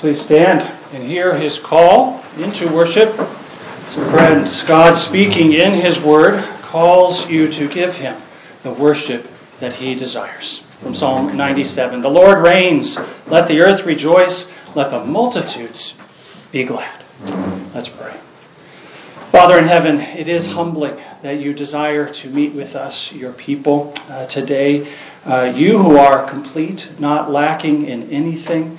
Please stand and hear his call into worship. So friends, God speaking in his word calls you to give him the worship that he desires. From Psalm 97, the Lord reigns. Let the earth rejoice. Let the multitudes be glad. Let's pray. Father in heaven, it is humbling that you desire to meet with us, your people, today. You who are complete, not lacking in anything.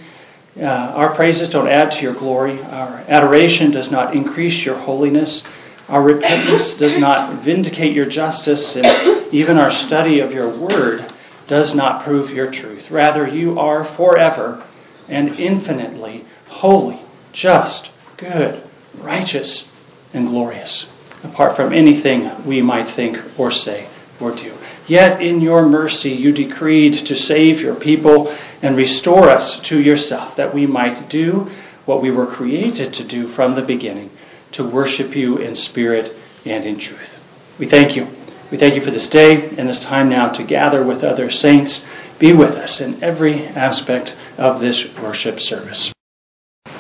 Our praises don't add to your glory. Our adoration does not increase your holiness. Our repentance does not vindicate your justice. And even our study of your word does not prove your truth. Rather, you are forever and infinitely holy, just, good, righteous, and glorious, apart from anything we might think or say or do. Yet in your mercy you decreed to save your people and restore us to yourself, that we might do what we were created to do from the beginning, to worship you in spirit and in truth. We thank you. We thank you for this day and this time now to gather with other saints. Be with us in every aspect of this worship service.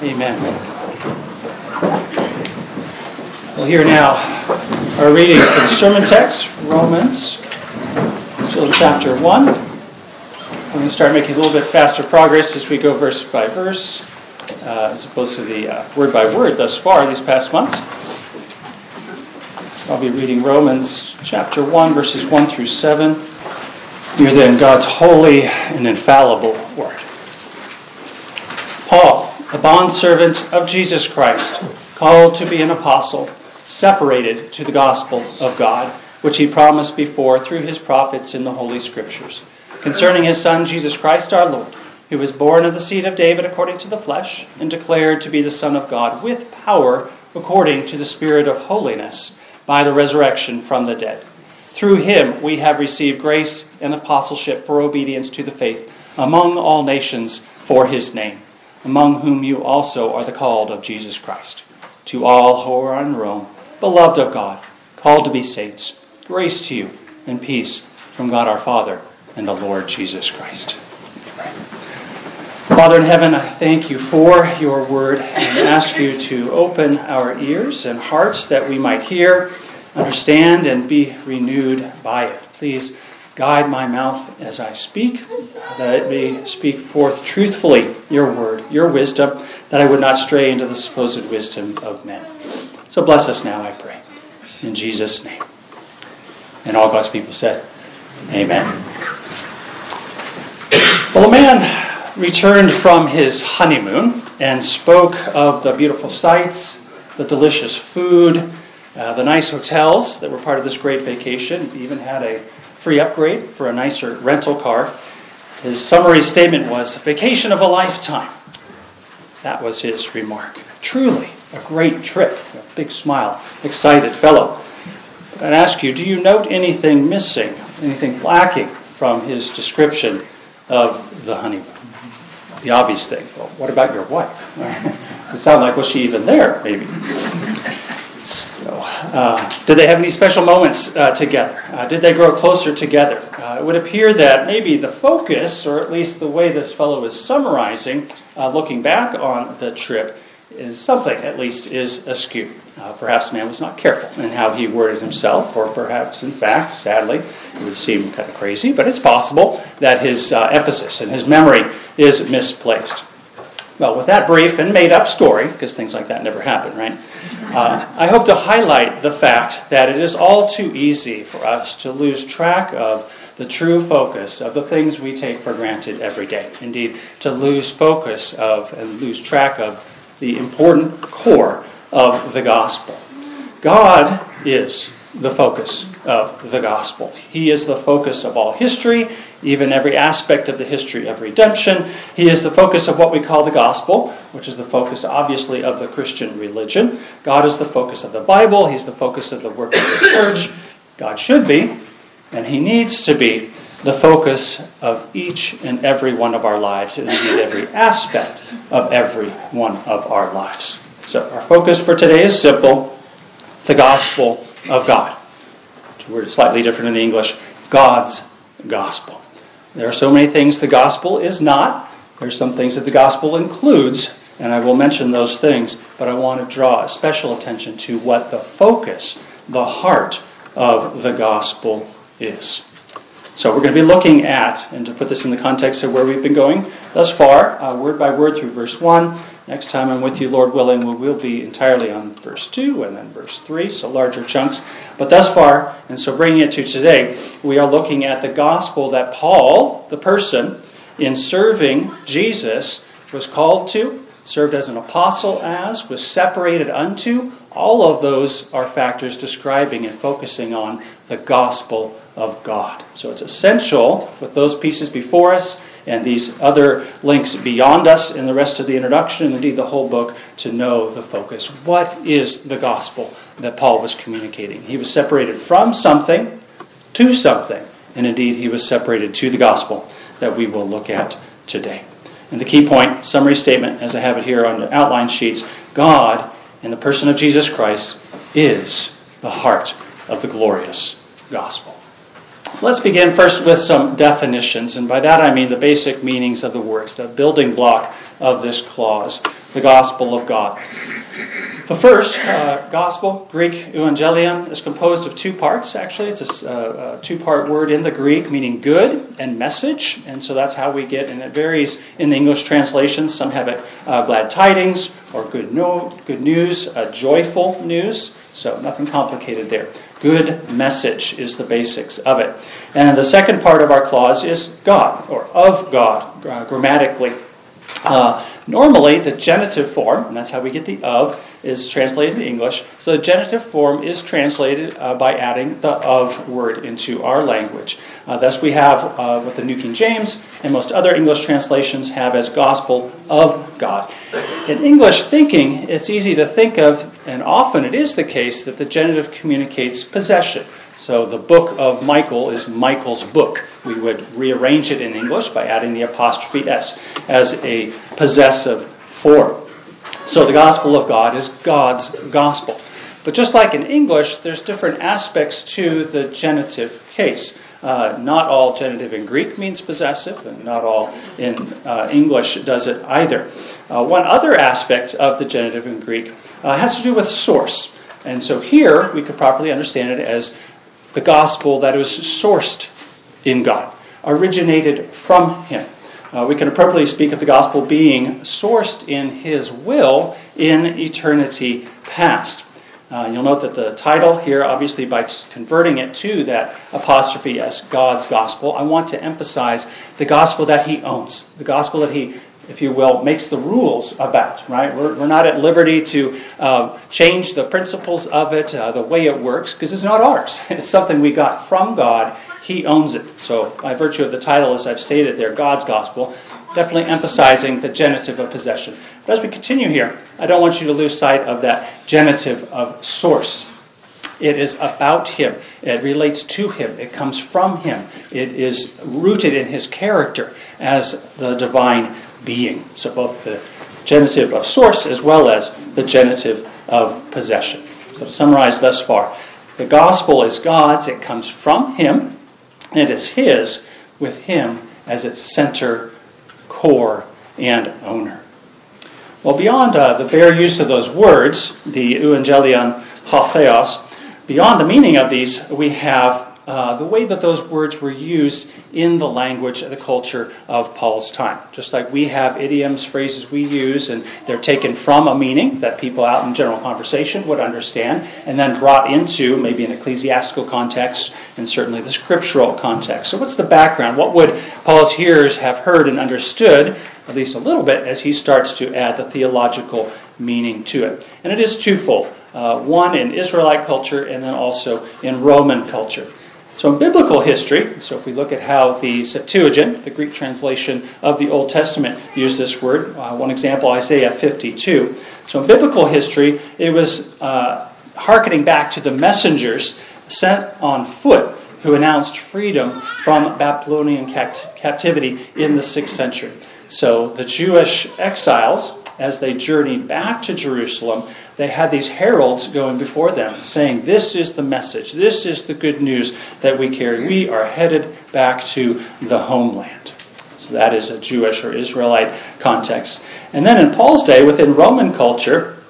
Amen. We'll hear now our reading from the sermon text, Romans chapter 1. I'm going to start making a little bit faster progress as we go verse by verse, as opposed to the word by word thus far these past months. I'll be reading Romans chapter 1, verses 1 through 7. Hear then God's holy and infallible word. Paul, a bondservant of Jesus Christ, called to be an apostle, separated to the gospel of God, which he promised before through his prophets in the Holy Scriptures, concerning his Son Jesus Christ our Lord, who was born of the seed of David according to the flesh, and declared to be the Son of God with power according to the Spirit of holiness, by the resurrection from the dead. Through him we have received grace and apostleship for obedience to the faith among all nations for his name, among whom you also are the called of Jesus Christ. To all who are in Rome, beloved of God, called to be saints, grace to you and peace from God our Father and the Lord Jesus Christ. Father in heaven, I thank you for your word and ask you to open our ears and hearts that we might hear, understand, and be renewed by it. Please guide my mouth as I speak, that it may speak forth truthfully your word, your wisdom, that I would not stray into the supposed wisdom of men. So bless us now, I pray, in Jesus' name. And all God's people said, amen. Well, a man returned from his honeymoon and spoke of the beautiful sights, the delicious food, the nice hotels that were part of this great vacation. He even had a free upgrade for a nicer rental car. His summary statement was, vacation of a lifetime. That was his remark. Truly a great trip. A big smile, excited fellow. And ask you, do you note anything missing, anything lacking from his description of the honeymoon? The obvious thing, well, what about your wife? It sounded like, was she even there, maybe? Did they have any special moments together? Did they grow closer together? It would appear that maybe the focus, or at least the way this fellow is summarizing, looking back on the trip, is something, at least, is askew. Perhaps man was not careful in how he worded himself, or perhaps, in fact, sadly, it would seem kind of crazy, but it's possible that his emphasis and his memory is misplaced. Well, with that brief and made-up story, because things like that never happen, right? I hope to highlight the fact that it is all too easy for us to lose track of the true focus of the things we take for granted every day. Indeed, to lose focus of and lose track of the important core of the gospel. God is the focus of the gospel. He is the focus of all history, even every aspect of the history of redemption. He is the focus of what we call the gospel, which is the focus, obviously, of the Christian religion. God is the focus of the Bible. He's the focus of the work of the church. God should be, and he needs to be, the focus of each and every one of our lives, and indeed every aspect of every one of our lives. So our focus for today is simple, the gospel of God. The word is slightly different in English, God's gospel. There are so many things the gospel is not, There's some things that the gospel includes, and I will mention those things, but I want to draw special attention to what the focus, the heart of the gospel is. So we're going to be looking at, and to put this in the context of where we've been going thus far, word by word through verse 1. Next time I'm with you, Lord willing, we will be entirely on verse 2 and then verse 3, so larger chunks. But thus far, and so bringing it to today, we are looking at the gospel that Paul, the person, in serving Jesus, was called to, served as an apostle as, was separated unto. All of those are factors describing and focusing on the gospel of God. So it's essential with those pieces before us and these other links beyond us in the rest of the introduction, and indeed the whole book, to know the focus. What is the gospel that Paul was communicating? He was separated from something to something, and indeed he was separated to the gospel that we will look at today. And the key point, summary statement, as I have it here on the outline sheets, God, in the person of Jesus Christ, is the heart of the glorious gospel. Let's begin first with some definitions, and by that I mean the basic meanings of the words, the building block of this clause, the gospel of God. The first gospel, Greek evangelion, is composed of two parts, actually. It's a two-part word in the Greek, meaning good and message, and so that's how we get, and it varies in the English translations. Some have it glad tidings or good news, joyful news. So nothing complicated there. Good message is the basics of it. And the second part of our clause is God, or of God, grammatically. Normally, the genitive form, and that's how we get the of, is translated in English. So the genitive form is translated by adding the of word into our language. Thus, we have what the New King James and most other English translations have as gospel of God. In English thinking, it's easy to think of, and often it is the case, that the genitive communicates possession. So the book of Michael is Michael's book. We would rearrange it in English by adding the apostrophe S as a possessive form. So the gospel of God is God's gospel. But just like in English, there's different aspects to the genitive case. Not all genitive in Greek means possessive, and not all in English does it either. One other aspect of the genitive in Greek has to do with source. And so here we could properly understand it as the gospel that was sourced in God, originated from Him. We can appropriately speak of the gospel being sourced in His will in eternity past. You'll note that the title here, obviously by converting it to that apostrophe as God's gospel, I want to emphasize the gospel that He owns, the gospel that He, if you will, makes the rules about, right? We're not at liberty to change the principles of it, the way it works, because it's not ours. It's something we got from God. He owns it. So by virtue of the title, as I've stated there, God's gospel, definitely emphasizing the genitive of possession. But as we continue here, I don't want you to lose sight of that genitive of source. It is about Him. It relates to Him. It comes from Him. It is rooted in His character as the divine being. So both the genitive of source as well as the genitive of possession. So to summarize thus far, the gospel is God's. It comes from Him. And it is His, with Him as its center, core, and owner. Well, beyond the bare use of those words, the evangelion theou, beyond the meaning of these, we have the way that those words were used in the language and the culture of Paul's time. Just like we have idioms, phrases we use, and they're taken from a meaning that people out in general conversation would understand, and then brought into maybe an ecclesiastical context and certainly the scriptural context. So what's the background? What would Paul's hearers have heard and understood, at least a little bit, as he starts to add the theological meaning to it? And it is twofold. One in Israelite culture and then also in Roman culture. So in biblical history, so if we look at how the Septuagint, the Greek translation of the Old Testament, used this word, one example, Isaiah 52. So in biblical history, it was hearkening back to the messengers sent on foot who announced freedom from Babylonian captivity in the 6th century. So the Jewish exiles, as they journeyed back to Jerusalem, they had these heralds going before them saying, this is the message, this is the good news that we carry. We are headed back to the homeland. So that is a Jewish or Israelite context. And then in Paul's day, within Roman culture,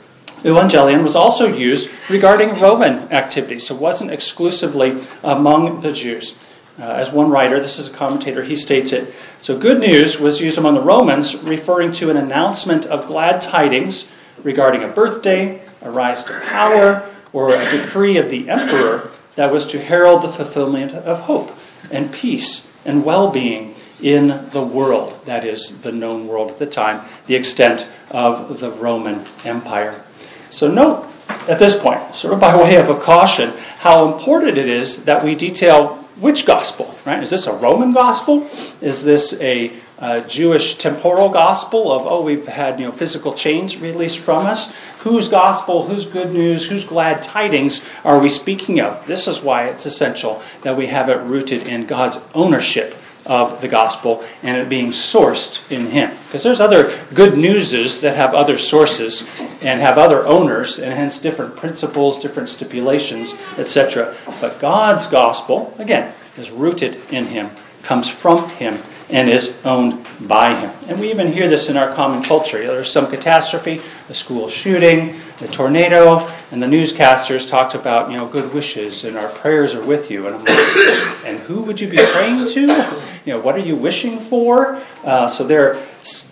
Evangelion was also used regarding Roman activities. So it wasn't exclusively among the Jews. As one writer, this is a commentator, he states it. So good news was used among the Romans, referring to an announcement of glad tidings regarding a birthday, a rise to power, or a decree of the emperor that was to herald the fulfillment of hope and peace and well-being in the world, that is, the known world at the time, the extent of the Roman Empire. So note at this point, sort of by way of a caution, how important it is that we detail which gospel, right? Is this a Roman gospel? Is this a Jewish temporal gospel of, oh, we've had physical chains released from us? Whose gospel, whose good news, whose glad tidings are we speaking of? This is why it's essential that we have it rooted in God's ownership of the gospel and it being sourced in him. Because there's other good newses that have other sources and have other owners and hence different principles, different stipulations, etc. But God's gospel, again, is rooted in him, comes from him, and is owned by him. And we even hear this in our common culture. There's some catastrophe, a school shooting, a tornado, and the newscasters talked about, good wishes and our prayers are with you. And I'm like, and who would you be praying to? What are you wishing for?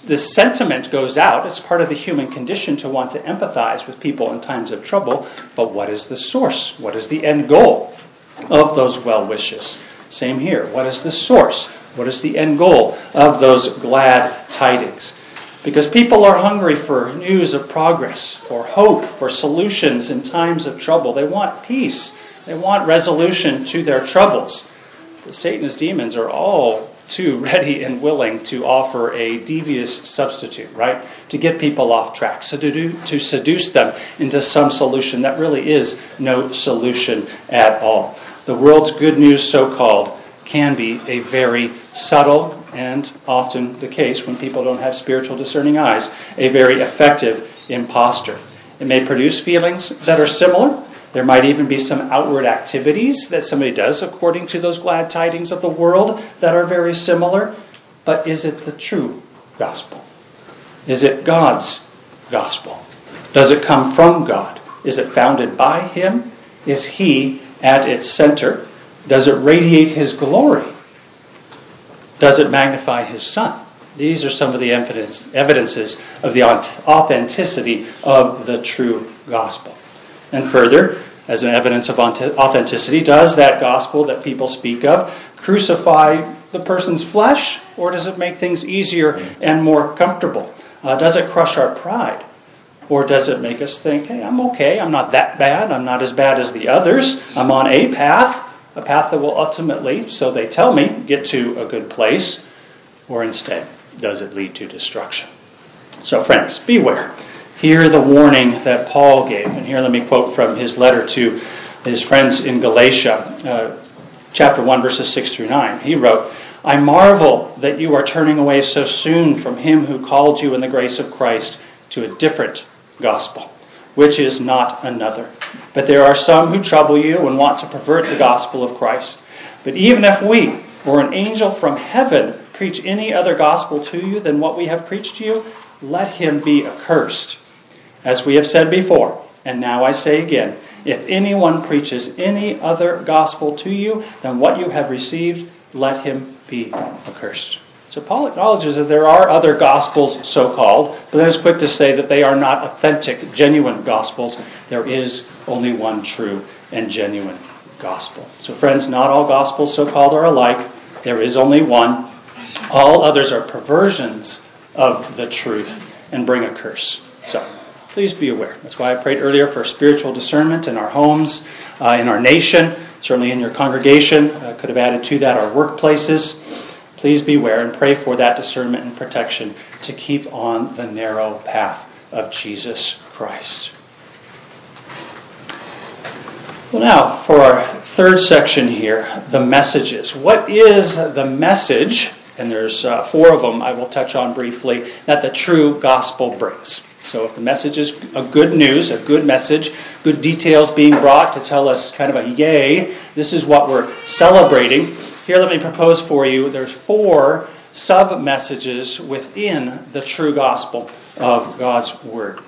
This sentiment goes out. It's part of the human condition to want to empathize with people in times of trouble. But what is the source? What is the end goal of those well wishes? Same here. What is the source? What is the end goal of those glad tidings? Because people are hungry for news of progress, for hope, for solutions in times of trouble. They want peace. They want resolution to their troubles. But Satan's demons are all too ready and willing to offer a devious substitute, right? To get people off track, so to seduce them into some solution that really is no solution at all. The world's good news, so-called, can be a very subtle and often the case when people don't have spiritual discerning eyes, a very effective impostor. It may produce feelings that are similar. There might even be some outward activities that somebody does according to those glad tidings of the world that are very similar. But is it the true gospel? Is it God's gospel? Does it come from God? Is it founded by him? Is he at its center? Does it radiate his glory? Does it magnify his Son? These are some of the evidences of the authenticity of the true gospel. And further, as an evidence of authenticity, does that gospel that people speak of crucify the person's flesh, or does it make things easier and more comfortable? Does it crush our pride? Or does it make us think, hey, I'm okay, I'm not that bad, I'm not as bad as the others, I'm on a path that will ultimately, so they tell me, get to a good place, or instead, does it lead to destruction? So friends, beware. Hear the warning that Paul gave. And here let me quote from his letter to his friends in Galatia, chapter 1, verses 6 through 9. He wrote, I marvel that you are turning away so soon from him who called you in the grace of Christ to a different gospel, which is not another. But there are some who trouble you and want to pervert the gospel of Christ. But even if we or an angel from heaven preach any other gospel to you than what we have preached to you, let him be accursed. As we have said before, and now I say again, if anyone preaches any other gospel to you than what you have received, let him be accursed. So Paul acknowledges that there are other gospels, so-called, but then is quick to say that they are not authentic, genuine gospels. There is only one true and genuine gospel. So friends, not all gospels, so-called, are alike. There is only one. All others are perversions of the truth and bring a curse. So please be aware. That's why I prayed earlier for spiritual discernment in our homes, in our nation, certainly in your congregation. I could have added to that our workplaces. Please beware and pray for that discernment and protection to keep on the narrow path of Jesus Christ. Well, now, for our third section here, the messages. What is the message, and there's four of them I will touch on briefly, that the true gospel brings? So if the message is a good news, a good message, good details being brought to tell us kind of a yay, this is what we're celebrating. Here, let me propose for you, there's four sub-messages within the true gospel of God's word.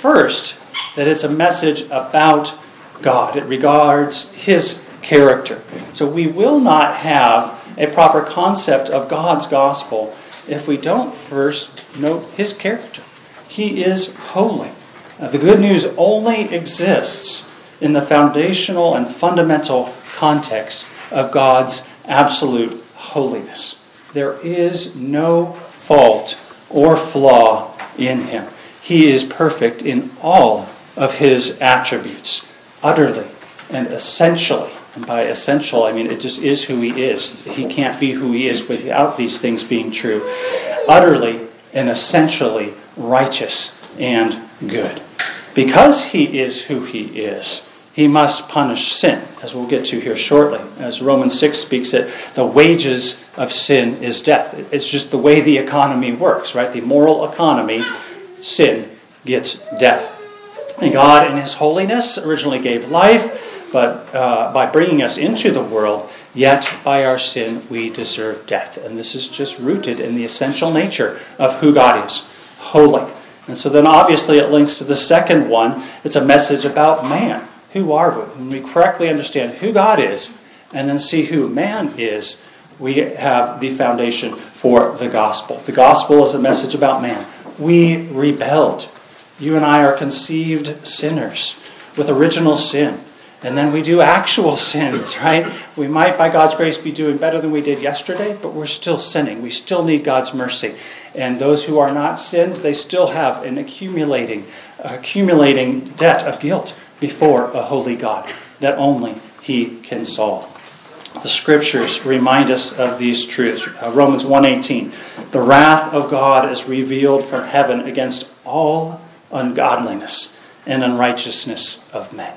First, that it's a message about God. It regards his character. So we will not have a proper concept of God's gospel if we don't first note his character. He is holy. The good news only exists in the foundational and fundamental context of God's absolute holiness. There is no fault or flaw in him. He is perfect in all of his attributes, utterly and essentially. And by essential, I mean it just is who he is. He can't be who he is without these things being true. Utterly and essentially righteous and good. Because he is who he is, he must punish sin, as we'll get to here shortly. As Romans 6 speaks it, the wages of sin is death. It's just the way the economy works, right? The moral economy, sin gets death. And God in his holiness originally gave life, but by bringing us into the world, yet by our sin we deserve death. And this is just rooted in the essential nature of who God is, holy. And so then obviously it links to the second one. It's a message about man. Who are we? When we correctly understand who God is and then see who man is, we have the foundation for the gospel. The gospel is a message about man. We rebelled. You and I are conceived sinners with original sin. And then we do actual sins, right? We might, by God's grace, be doing better than we did yesterday, but we're still sinning. We still need God's mercy. And those who are not sinned, they still have an accumulating debt of guilt before a holy God that only he can solve. The scriptures remind us of these truths. Romans 1:18, the wrath of God is revealed from heaven against all ungodliness and unrighteousness of men.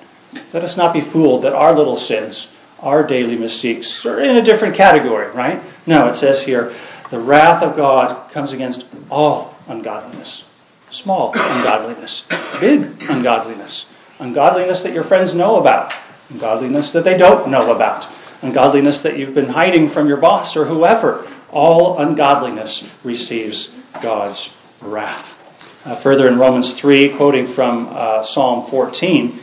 Let us not be fooled that our little sins, our daily mistakes, are in a different category, right? No, it says here, the wrath of God comes against all ungodliness. Small ungodliness, big ungodliness, ungodliness that your friends know about, ungodliness that they don't know about, ungodliness that you've been hiding from your boss or whoever. All ungodliness receives God's wrath. Further in Romans 3, quoting from Psalm 14,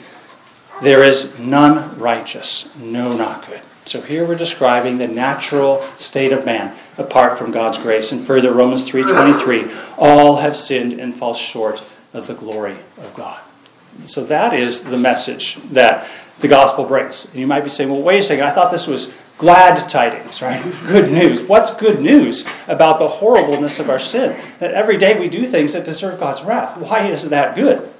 there is none righteous, no, not good. So here we're describing the natural state of man apart from God's grace. And further, Romans 3:23, all have sinned and fall short of the glory of God. So that is the message that the gospel brings. And you might be saying, well, wait a second, I thought this was glad tidings, right? Good news. What's good news about the horribleness of our sin? That every day we do things that deserve God's wrath. Why is that good?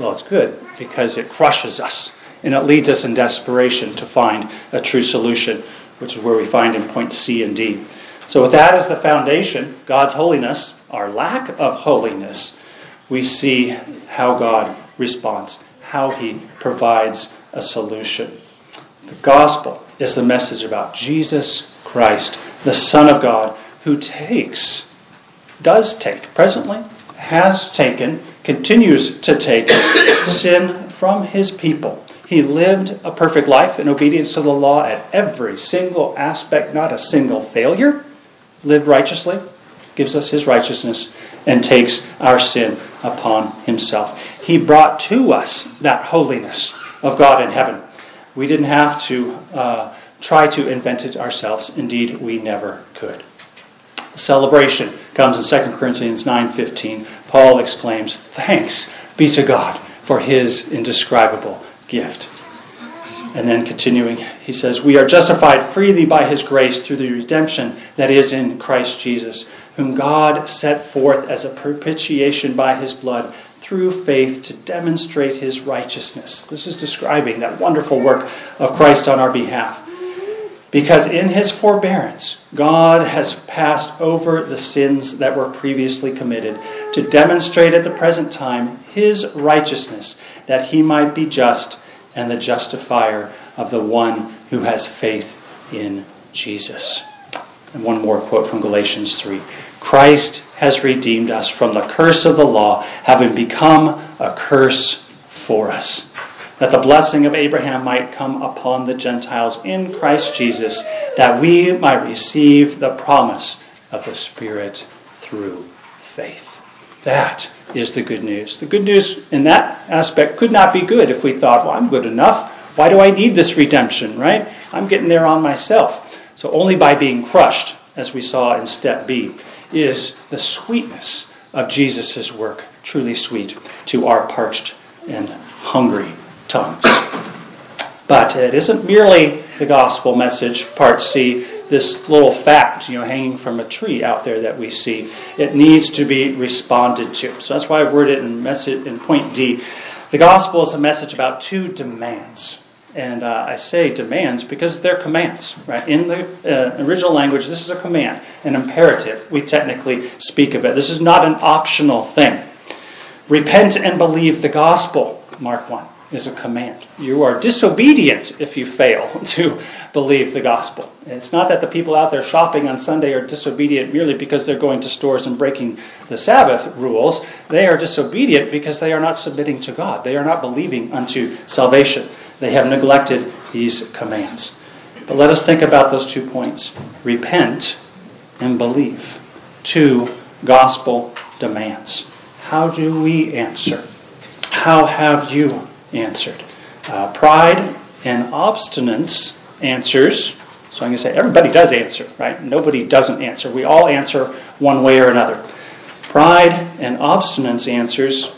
Well, it's good because it crushes us and it leads us in desperation to find a true solution, which is where we find in points C and D. So with that as the foundation, God's holiness, our lack of holiness, we see how God responds, how he provides a solution. The gospel is the message about Jesus Christ, the Son of God, who continues to take sin from his people. He lived a perfect life in obedience to the law at every single aspect, not a single failure. Lived righteously, gives us his righteousness, and takes our sin upon himself. He brought to us that holiness of God in heaven. We didn't have to try to invent it ourselves. Indeed, we never could. Celebration comes in 2 Corinthians 9:15. Paul exclaims, thanks be to God for his indescribable gift. And then continuing, he says, we are justified freely by his grace through the redemption that is in Christ Jesus, whom God set forth as a propitiation by his blood through faith to demonstrate his righteousness. This is describing that wonderful work of Christ on our behalf. Because in his forbearance, God has passed over the sins that were previously committed to demonstrate at the present time his righteousness, that he might be just and the justifier of the one who has faith in Jesus. And one more quote from Galatians 3. Christ has redeemed us from the curse of the law, having become a curse for us. that the blessing of Abraham might come upon the Gentiles in Christ Jesus, that we might receive the promise of the Spirit through faith. That is the good news. The good news in that aspect could not be good if we thought, well, I'm good enough. Why do I need this redemption, right? I'm getting there on myself. So only by being crushed, as we saw in step B, is the sweetness of Jesus' work truly sweet to our parched and hungry tongues. But it isn't merely the gospel message, part C, this little fact, hanging from a tree out there that we see. It needs to be responded to. So that's why I worded it in point D. The gospel is a message about two demands. And I say demands because they're commands, right? In the original language, this is a command, an imperative. We technically speak of it. This is not an optional thing. Repent and believe the gospel, Mark 1, is a command. You are disobedient if you fail to believe the gospel. And it's not that the people out there shopping on Sunday are disobedient merely because they're going to stores and breaking the Sabbath rules. They are disobedient because they are not submitting to God. They are not believing unto salvation. They have neglected these commands. But let us think about those 2 points. Repent and believe. 2 gospel demands. How do we answer? How have you answered? Pride and obstinance answers. So I'm going to say everybody does answer, right? Nobody doesn't answer. We all answer one way or another. Pride and obstinance answers,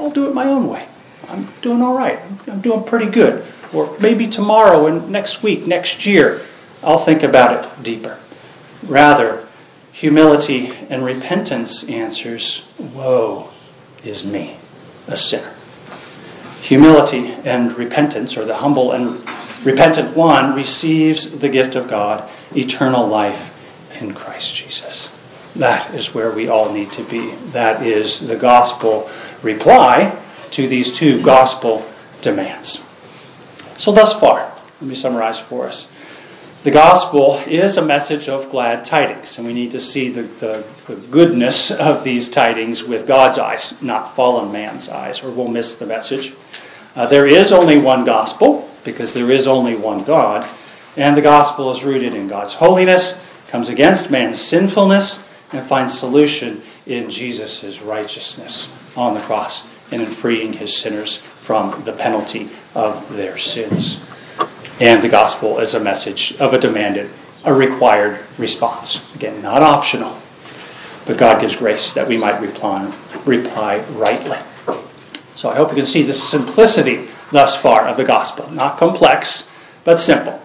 I'll do it my own way. I'm doing all right. I'm doing pretty good. Or maybe tomorrow and next week, next year, I'll think about it deeper. Rather, humility and repentance answers, woe is me, a sinner. Humility and repentance, or the humble and repentant one, receives the gift of God, eternal life in Christ Jesus. That is where we all need to be. That is the gospel reply to these 2 gospel demands. So thus far, let me summarize for us. The gospel is a message of glad tidings, and we need to see the goodness of these tidings with God's eyes, not fallen man's eyes, or we'll miss the message. There is only one gospel, because there is only one God, and the gospel is rooted in God's holiness, comes against man's sinfulness, and finds solution in Jesus' righteousness on the cross, and in freeing his sinners from the penalty of their sins. And the gospel is a message of a required response. Again, not optional, but God gives grace that we might reply rightly. So I hope you can see the simplicity thus far of the gospel. Not complex, but simple.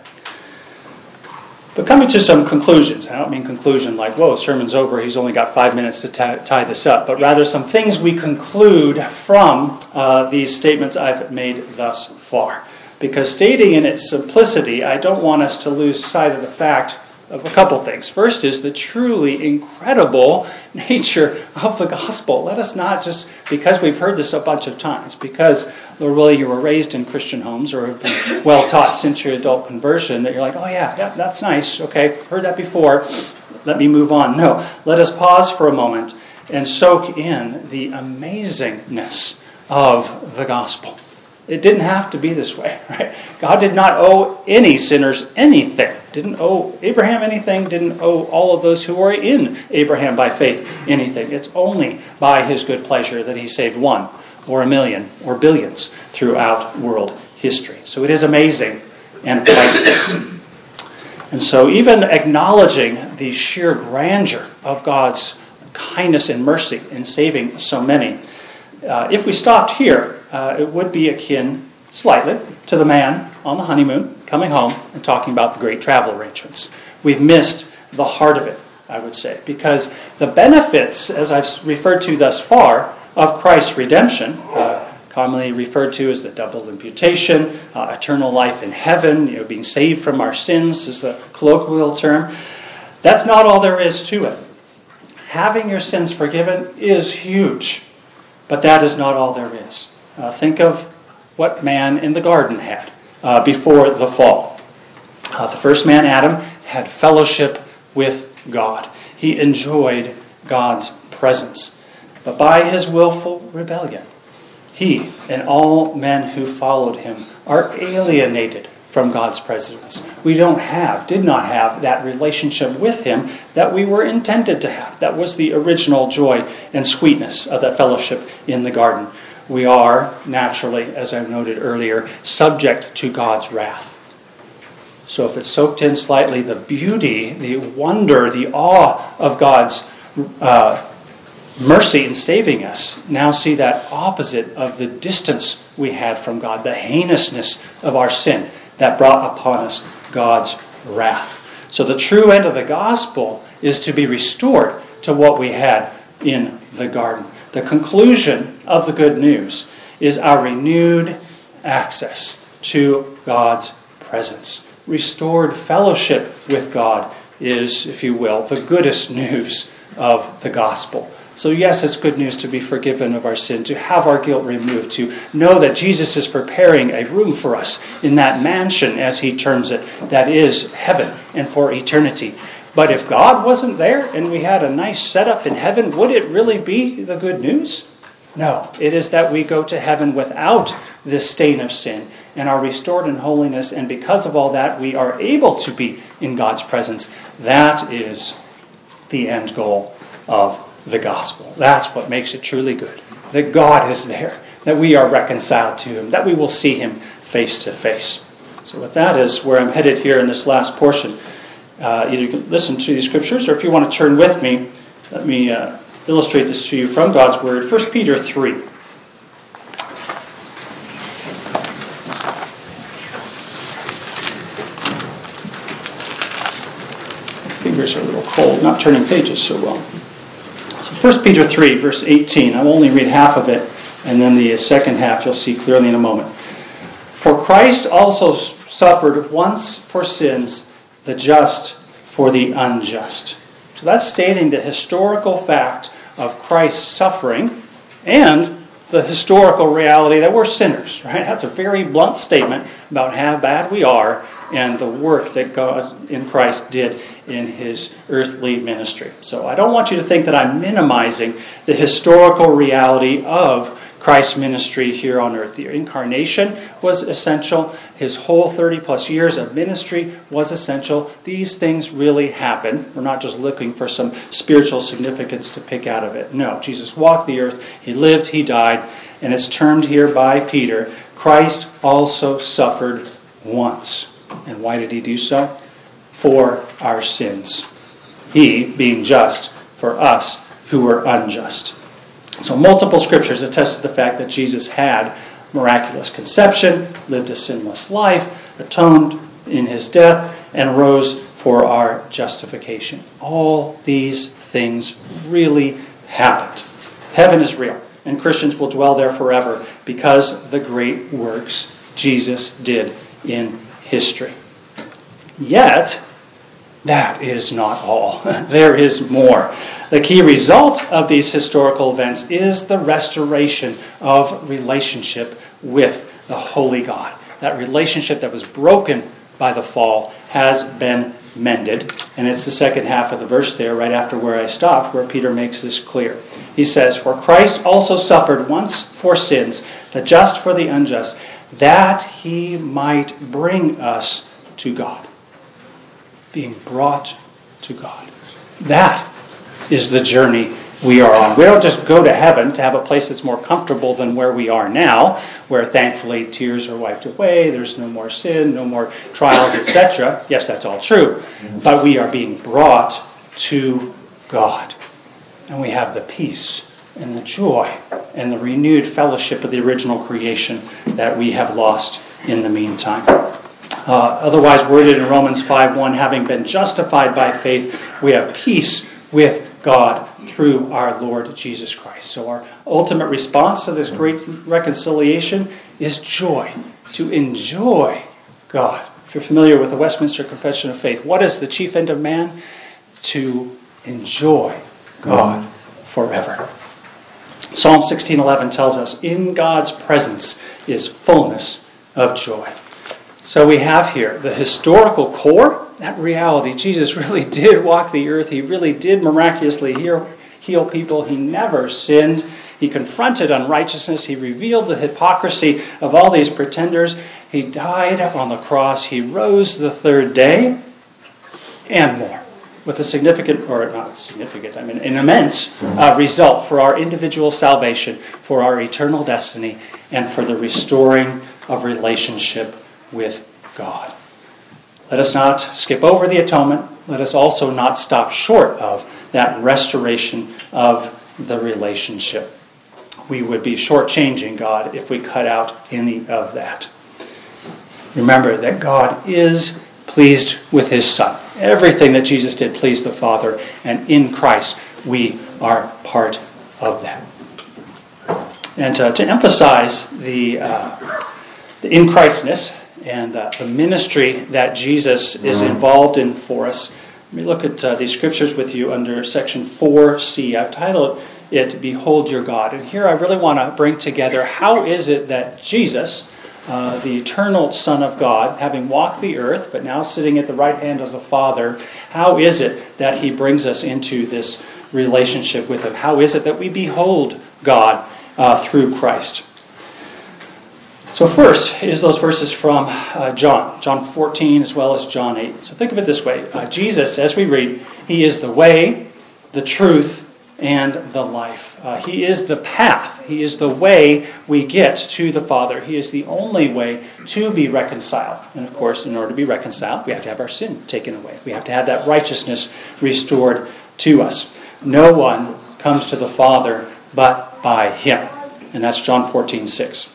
But coming to some conclusions, I don't mean conclusion like, whoa, sermon's over, he's only got 5 minutes to tie this up, but rather some things we conclude from these statements I've made thus far. Because stating in its simplicity, I don't want us to lose sight of the fact of a couple things. First is the truly incredible nature of the gospel. Let us not just, because we've heard this a bunch of times, because, Lord willing, you were raised in Christian homes or have been well taught since your adult conversion, that you're like, oh yeah, that's nice, okay, heard that before, let me move on. No, let us pause for a moment and soak in the amazingness of the gospel. It didn't have to be this way, right? God did not owe any sinners anything. Didn't owe Abraham anything. Didn't owe all of those who were in Abraham by faith anything. It's only by his good pleasure that he saved one or a million or billions throughout world history. So it is amazing and priceless. And so even acknowledging the sheer grandeur of God's kindness and mercy in saving so many, if we stopped here, it would be akin, slightly, to the man on the honeymoon coming home and talking about the great travel arrangements. We've missed the heart of it, I would say, because the benefits, as I've referred to thus far, of Christ's redemption, commonly referred to as the double imputation, eternal life in heaven, being saved from our sins is the colloquial term. That's not all there is to it. Having your sins forgiven is huge, but that is not all there is. Think of what man in the garden had before the fall. The first man, Adam, had fellowship with God. He enjoyed God's presence. But by his willful rebellion, He and all men who followed him are alienated from God's presence. We did not have that relationship with him that we were intended to have. That was the original joy and sweetness of that fellowship in the garden. We are naturally, as I noted earlier, subject to God's wrath. So if it's soaked in slightly, the beauty, the wonder, the awe of God's mercy in saving us, now see that opposite of the distance we had from God, the heinousness of our sin that brought upon us God's wrath. So the true end of the gospel is to be restored to what we had in the garden. The conclusion of the good news is our renewed access to God's presence. Restored fellowship with God is, if you will, the goodest news of the gospel. So yes, it's good news to be forgiven of our sin, to have our guilt removed, to know that Jesus is preparing a room for us in that mansion, as he terms it, that is heaven and for eternity. But if God wasn't there and we had a nice setup in heaven, would it really be the good news? No, it is that we go to heaven without this stain of sin and are restored in holiness. And because of all that, we are able to be in God's presence. That is the end goal of the gospel. That's what makes it truly good. That God is there, that we are reconciled to him, that we will see him face to face. So with that is where I'm headed here in this last portion. Either listen to these scriptures, or if you want to turn with me, let me illustrate this to you from God's word. 1 Peter 3. Fingers are a little cold, not turning pages so well. So 1 Peter 3, verse 18. I'll only read half of it, and then the second half you'll see clearly in a moment. For Christ also suffered once for sins, the just for the unjust. So that's stating the historical fact of Christ's suffering and the historical reality that we're sinners, right? That's a very blunt statement about how bad we are and the work that God in Christ did in his earthly ministry. So I don't want you to think that I'm minimizing the historical reality of Christ's ministry here on earth. The incarnation was essential. His whole 30-plus years of ministry was essential. These things really happen. We're not just looking for some spiritual significance to pick out of it. No, Jesus walked the earth. He lived. He died. And it's termed here by Peter, Christ also suffered once. And why did he do so? For our sins. He being just for us who were unjust. So multiple scriptures attest to the fact that Jesus had miraculous conception, lived a sinless life, atoned in his death, and rose for our justification. All these things really happened. Heaven is real, and Christians will dwell there forever because of the great works Jesus did in history. Yet, that is not all. There is more. The key result of these historical events is the restoration of relationship with the holy God. That relationship that was broken by the fall has been mended. And it's the second half of the verse there, right after where I stopped, where Peter makes this clear. He says, for Christ also suffered once for sins, the just for the unjust, that he might bring us to God. Being brought to God. That is the journey we are on. We don't just go to heaven to have a place that's more comfortable than where we are now, where thankfully tears are wiped away, there's no more sin, no more trials, etc. Yes, that's all true. But we are being brought to God. And we have the peace and the joy and the renewed fellowship of the original creation that we have lost in the meantime. Otherwise worded in Romans 5:1, having been justified by faith, we have peace with God through our Lord Jesus Christ. So our ultimate response to this great reconciliation is joy, to enjoy God. If you're familiar with the Westminster Confession of Faith, what is the chief end of man? To enjoy God forever. Psalm 16:11 tells us, in God's presence is fullness of joy. So we have here the historical core, that reality. Jesus really did walk the earth. He really did miraculously heal, heal people. He never sinned. He confronted unrighteousness. He revealed the hypocrisy of all these pretenders. He died on the cross. He rose the third day, and more, with a significant, or not significant, I mean an immense result for our individual salvation, for our eternal destiny, and for the restoring of relationship with God. Let us not skip over the atonement. Let us also not stop short of that restoration of the relationship. We would be shortchanging God if we cut out any of that. Remember that God is pleased with his Son. Everything that Jesus did pleased the Father, and in Christ we are part of that. And to emphasize the in Christness and the ministry that Jesus is involved in for us, let me look at these scriptures with you under section 4C. I've titled it, Behold Your God. And here I really want to bring together how is it that Jesus, the eternal Son of God, having walked the earth, but now sitting at the right hand of the Father, how is it that he brings us into this relationship with him? How is it that we behold God through Christ? So first is those verses from John 14 as well as John 8. So think of it this way. Jesus, as we read, he is the way, the truth, and the life. He is the path. He is the way we get to the Father. He is the only way to be reconciled. And of course, in order to be reconciled, we have to have our sin taken away. We have to have that righteousness restored to us. No one comes to the Father but by him. And that's John 14:6.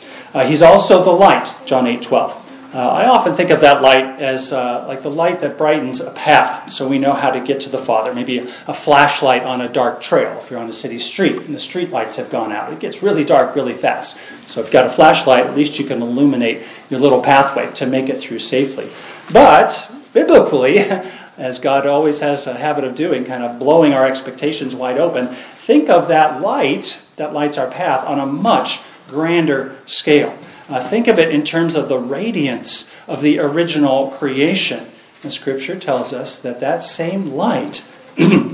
He's also the light, John 8:12. I often think of that light as like the light that brightens a path so we know how to get to the Father. Maybe a flashlight on a dark trail. If you're on a city street and the street lights have gone out, it gets really dark really fast. So if you've got a flashlight, at least you can illuminate your little pathway to make it through safely. But biblically, as God always has a habit of doing, kind of blowing our expectations wide open, think of that light that lights our path on a much grander scale. Think of it in terms of the radiance of the original creation. And Scripture tells us that that same light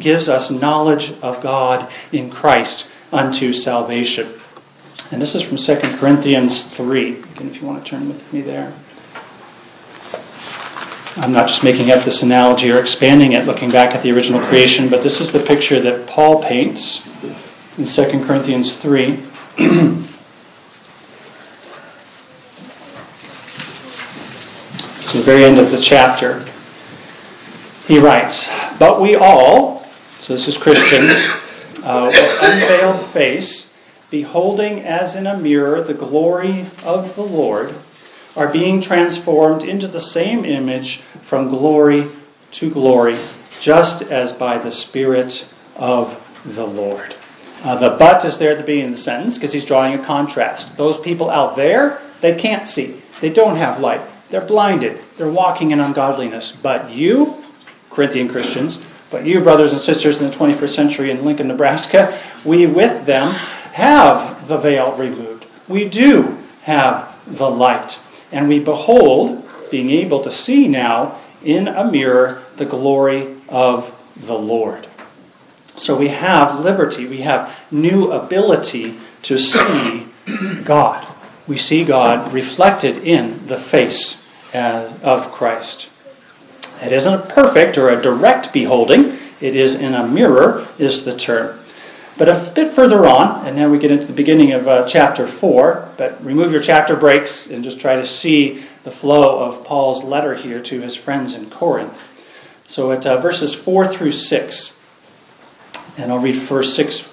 gives us knowledge of God in Christ unto salvation. And this is from 2 Corinthians 3. Again, if you want to turn with me there. I'm not just making up this analogy or expanding it, looking back at the original creation, but this is the picture that Paul paints in 2 Corinthians 3. The very end of the chapter, he writes, "But we all," so this is Christians, "with unveiled face, beholding as in a mirror the glory of the Lord, are being transformed into the same image from glory to glory, just as by the Spirit of the Lord." The "but" is there at the beginning of the sentence because he's drawing a contrast. Those people out there, they can't see. They don't have light. They're blinded. They're walking in ungodliness. But you, Corinthian Christians, but you, brothers and sisters in the 21st century in Lincoln, Nebraska, we with them have the veil removed. We do have the light. And we behold, being able to see now, in a mirror, the glory of the Lord. So we have liberty. We have new ability to see God. We see God reflected in the face of Christ. It isn't a perfect or a direct beholding. It is in a mirror, is the term. But a bit further on, and now we get into the beginning of chapter 4, but remove your chapter breaks and just try to see the flow of Paul's letter here to his friends in Corinth. So at verses 4 through 6, and I'll read verse 6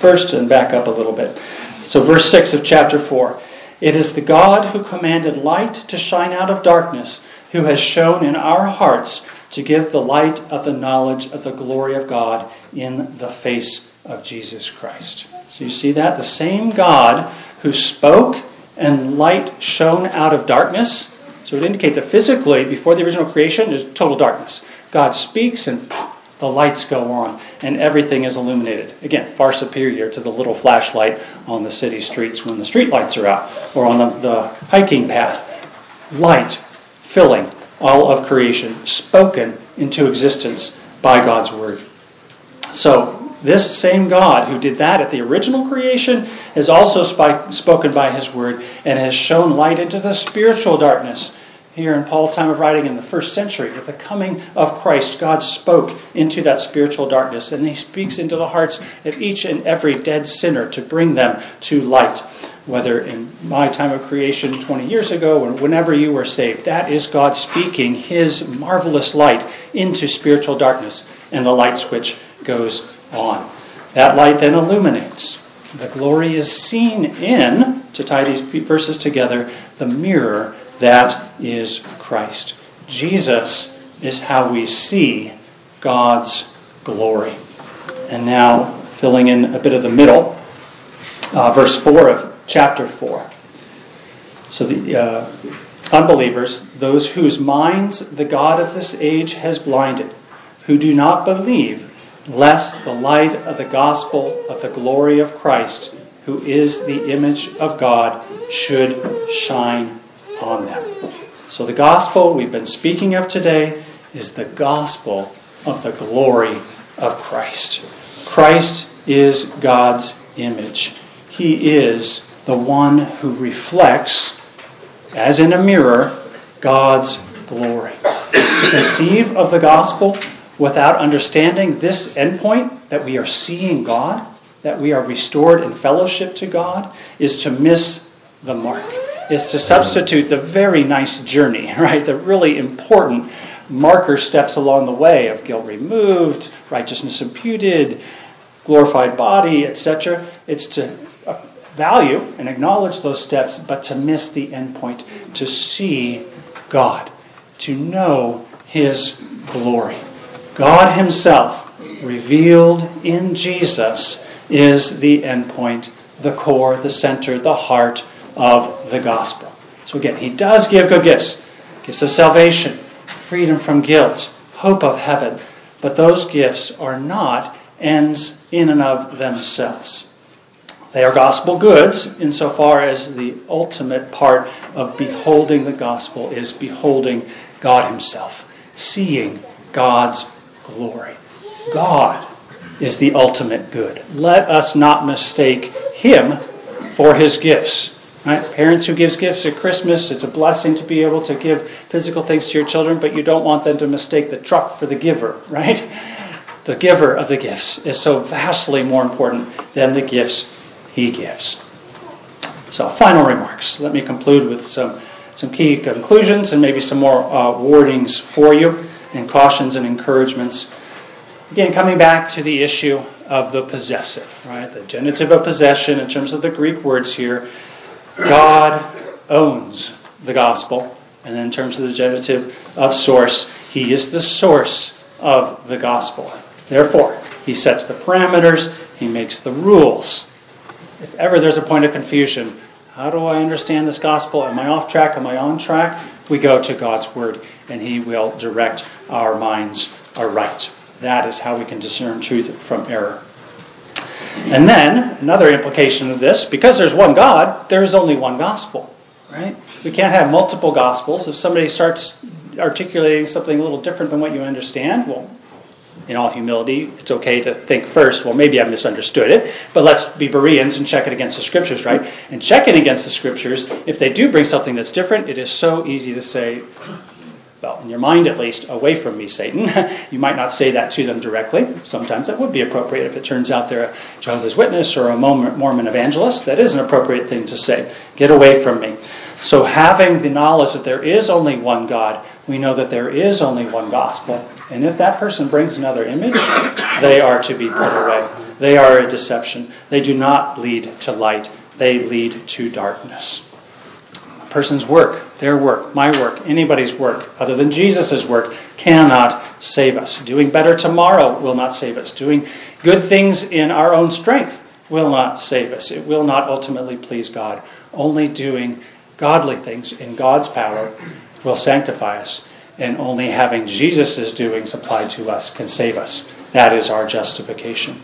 first and back up a little bit. So verse 6 of chapter 4. "It is the God who commanded light to shine out of darkness, who has shown in our hearts to give the light of the knowledge of the glory of God in the face of Jesus Christ." So you see that? The same God who spoke and light shone out of darkness. So it would indicate that physically, before the original creation, there's total darkness. God speaks and the lights go on, and everything is illuminated. Again, far superior to the little flashlight on the city streets when the street lights are out, or on the hiking path. Light filling all of creation, spoken into existence by God's word. So This same God who did that at the original creation is also spoken by his word and has shown light into the spiritual darkness. Here in Paul's time of writing in the first century, at the coming of Christ, God spoke into that spiritual darkness, and he speaks into the hearts of each and every dead sinner to bring them to light. Whether in my time of creation 20 years ago or whenever you were saved, that is God speaking his marvelous light into spiritual darkness, and the light switch goes on. That light then illuminates. The glory is seen in, to tie these verses together, the mirror that is Christ. Jesus is how we see God's glory. And now, filling in a bit of the middle, verse 4 of chapter 4. So the unbelievers, those whose minds the God of this age has blinded, who do not believe, lest the light of the gospel of the glory of Christ, who is the image of God, should shine on them. So the gospel we've been speaking of today is the gospel of the glory of Christ. Christ is God's image. He is the one who reflects, as in a mirror, God's glory. To conceive of the gospel without understanding this endpoint, that we are seeing God, that we are restored in fellowship to God, is to miss the mark. Is to substitute the very nice journey, right? The really important marker steps along the way of guilt removed, righteousness imputed, glorified body, etc. It's to value and acknowledge those steps, but to miss the endpoint, to see God, to know his glory. God himself, revealed in Jesus, is the endpoint, the core, the center, the heart of the gospel. So again, he does give good gifts. Gifts of salvation, freedom from guilt, hope of heaven. But those gifts are not ends in and of themselves. They are gospel goods insofar as the ultimate part of beholding the gospel is beholding God himself, seeing God's glory. God is the ultimate good. Let us not mistake him for his gifts. Right? Parents who give gifts at Christmas, it's a blessing to be able to give physical things to your children, but you don't want them to mistake the truck for the giver, right? The giver of the gifts is so vastly more important than the gifts he gives. So, final remarks. Let me conclude with some key conclusions and maybe some more warnings for you and cautions and encouragements. Again, coming back to the issue of the possessive, right? The genitive of possession in terms of the Greek words here. God owns the gospel. And in terms of the genitive of source, he is the source of the gospel. Therefore, he sets the parameters. He makes the rules. If ever there's a point of confusion, how do I understand this gospel? Am I off track? Am I on track? We go to God's word, and he will direct our minds aright. That is how we can discern truth from error. And then, another implication of this, because there's one God, there is only one gospel, right? We can't have multiple gospels. If somebody starts articulating something a little different than what you understand, well, in all humility, it's okay to think first, well, maybe I misunderstood it, but let's be Bereans and check it against the Scriptures, right? And check it against the Scriptures. If they do bring something that's different, it is so easy to say, well, in your mind at least, away from me, Satan. You might not say that to them directly. Sometimes that would be appropriate if it turns out they're a Jehovah's Witness or a Mormon evangelist. That is an appropriate thing to say. Get away from me. So having the knowledge that there is only one God, we know that there is only one gospel. And if that person brings another image, they are to be put away. They are a deception. They do not lead to light. They lead to darkness. Person's work, their work, my work, anybody's work, other than Jesus' work, cannot save us. Doing better tomorrow will not save us. Doing good things in our own strength will not save us. It will not ultimately please God. Only doing godly things in God's power will sanctify us. And only having Jesus' doings applied to us can save us. That is our justification.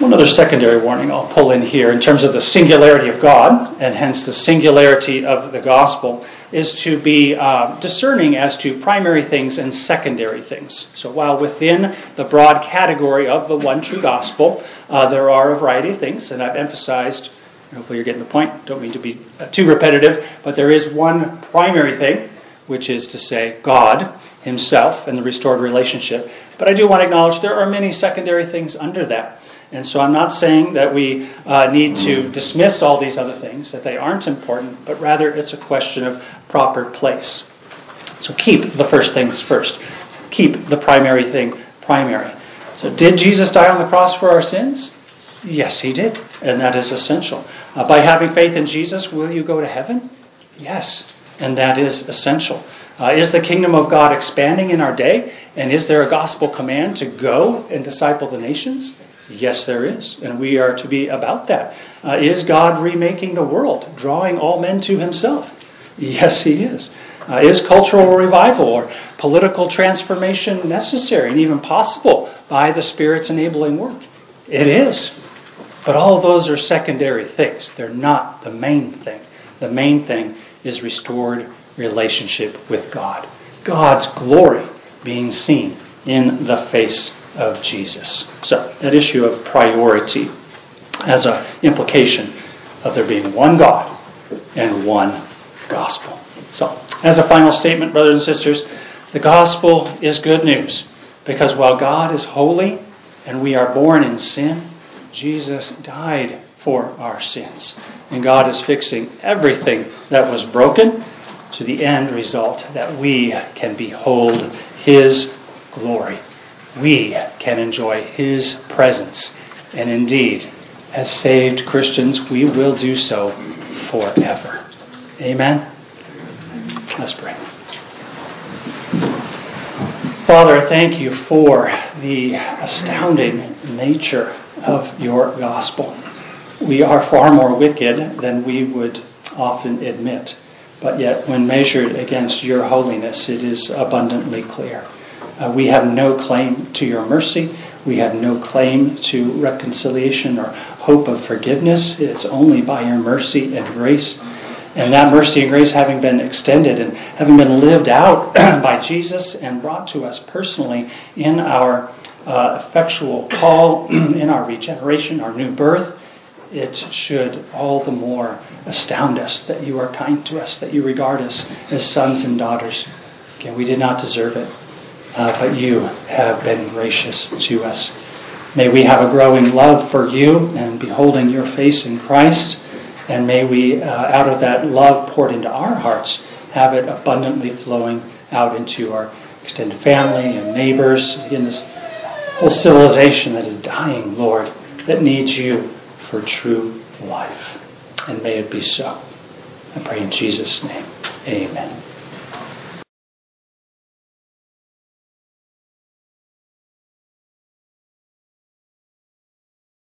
One other secondary warning I'll pull in here in terms of the singularity of God, and hence the singularity of the gospel, is to be discerning as to primary things and secondary things. So while within the broad category of the one true gospel, there are a variety of things, and I've emphasized, hopefully you're getting the point, don't mean to be too repetitive, but there is one primary thing, which is to say God himself and the restored relationship. But I do want to acknowledge there are many secondary things under that. And so I'm not saying that we need to dismiss all these other things, that they aren't important, but rather it's a question of proper place. So keep the first things first. Keep the primary thing primary. So did Jesus die on the cross for our sins? Yes, he did. And that is essential. By having faith in Jesus, will you go to heaven? Yes. And that is essential. Is the kingdom of God expanding in our day? And is there a gospel command to go and disciple the nations? Yes, there is, and we are to be about that. Is God remaking the world, drawing all men to himself? Yes, he is. Is cultural revival or political transformation necessary and even possible by the Spirit's enabling work? It is. But all of those are secondary things. They're not the main thing. The main thing is restored relationship with God. God's glory being seen in the face of Jesus. So, that issue of priority as an implication of there being one God and one gospel. So, as a final statement, brothers and sisters, the gospel is good news because while God is holy and we are born in sin, Jesus died for our sins. And God is fixing everything that was broken to the end result that we can behold his glory. We can enjoy his presence. And indeed, as saved Christians, we will do so forever. Amen? Let's pray. Father, thank you for the astounding nature of your gospel. We are far more wicked than we would often admit. But yet, when measured against your holiness, it is abundantly clear. We have no claim to your mercy. We have no claim to reconciliation or hope of forgiveness. It's only by your mercy and grace. And that mercy and grace having been extended and having been lived out by Jesus and brought to us personally in our effectual call, in our regeneration, our new birth, it should all the more astound us that you are kind to us, that you regard us as sons and daughters. Again, we did not deserve it. But you have been gracious to us. May we have a growing love for you and beholding your face in Christ. And may we, out of that love poured into our hearts, have it abundantly flowing out into our extended family and neighbors in this whole civilization that is dying, Lord, that needs you for true life. And may it be so. I pray in Jesus' name. Amen.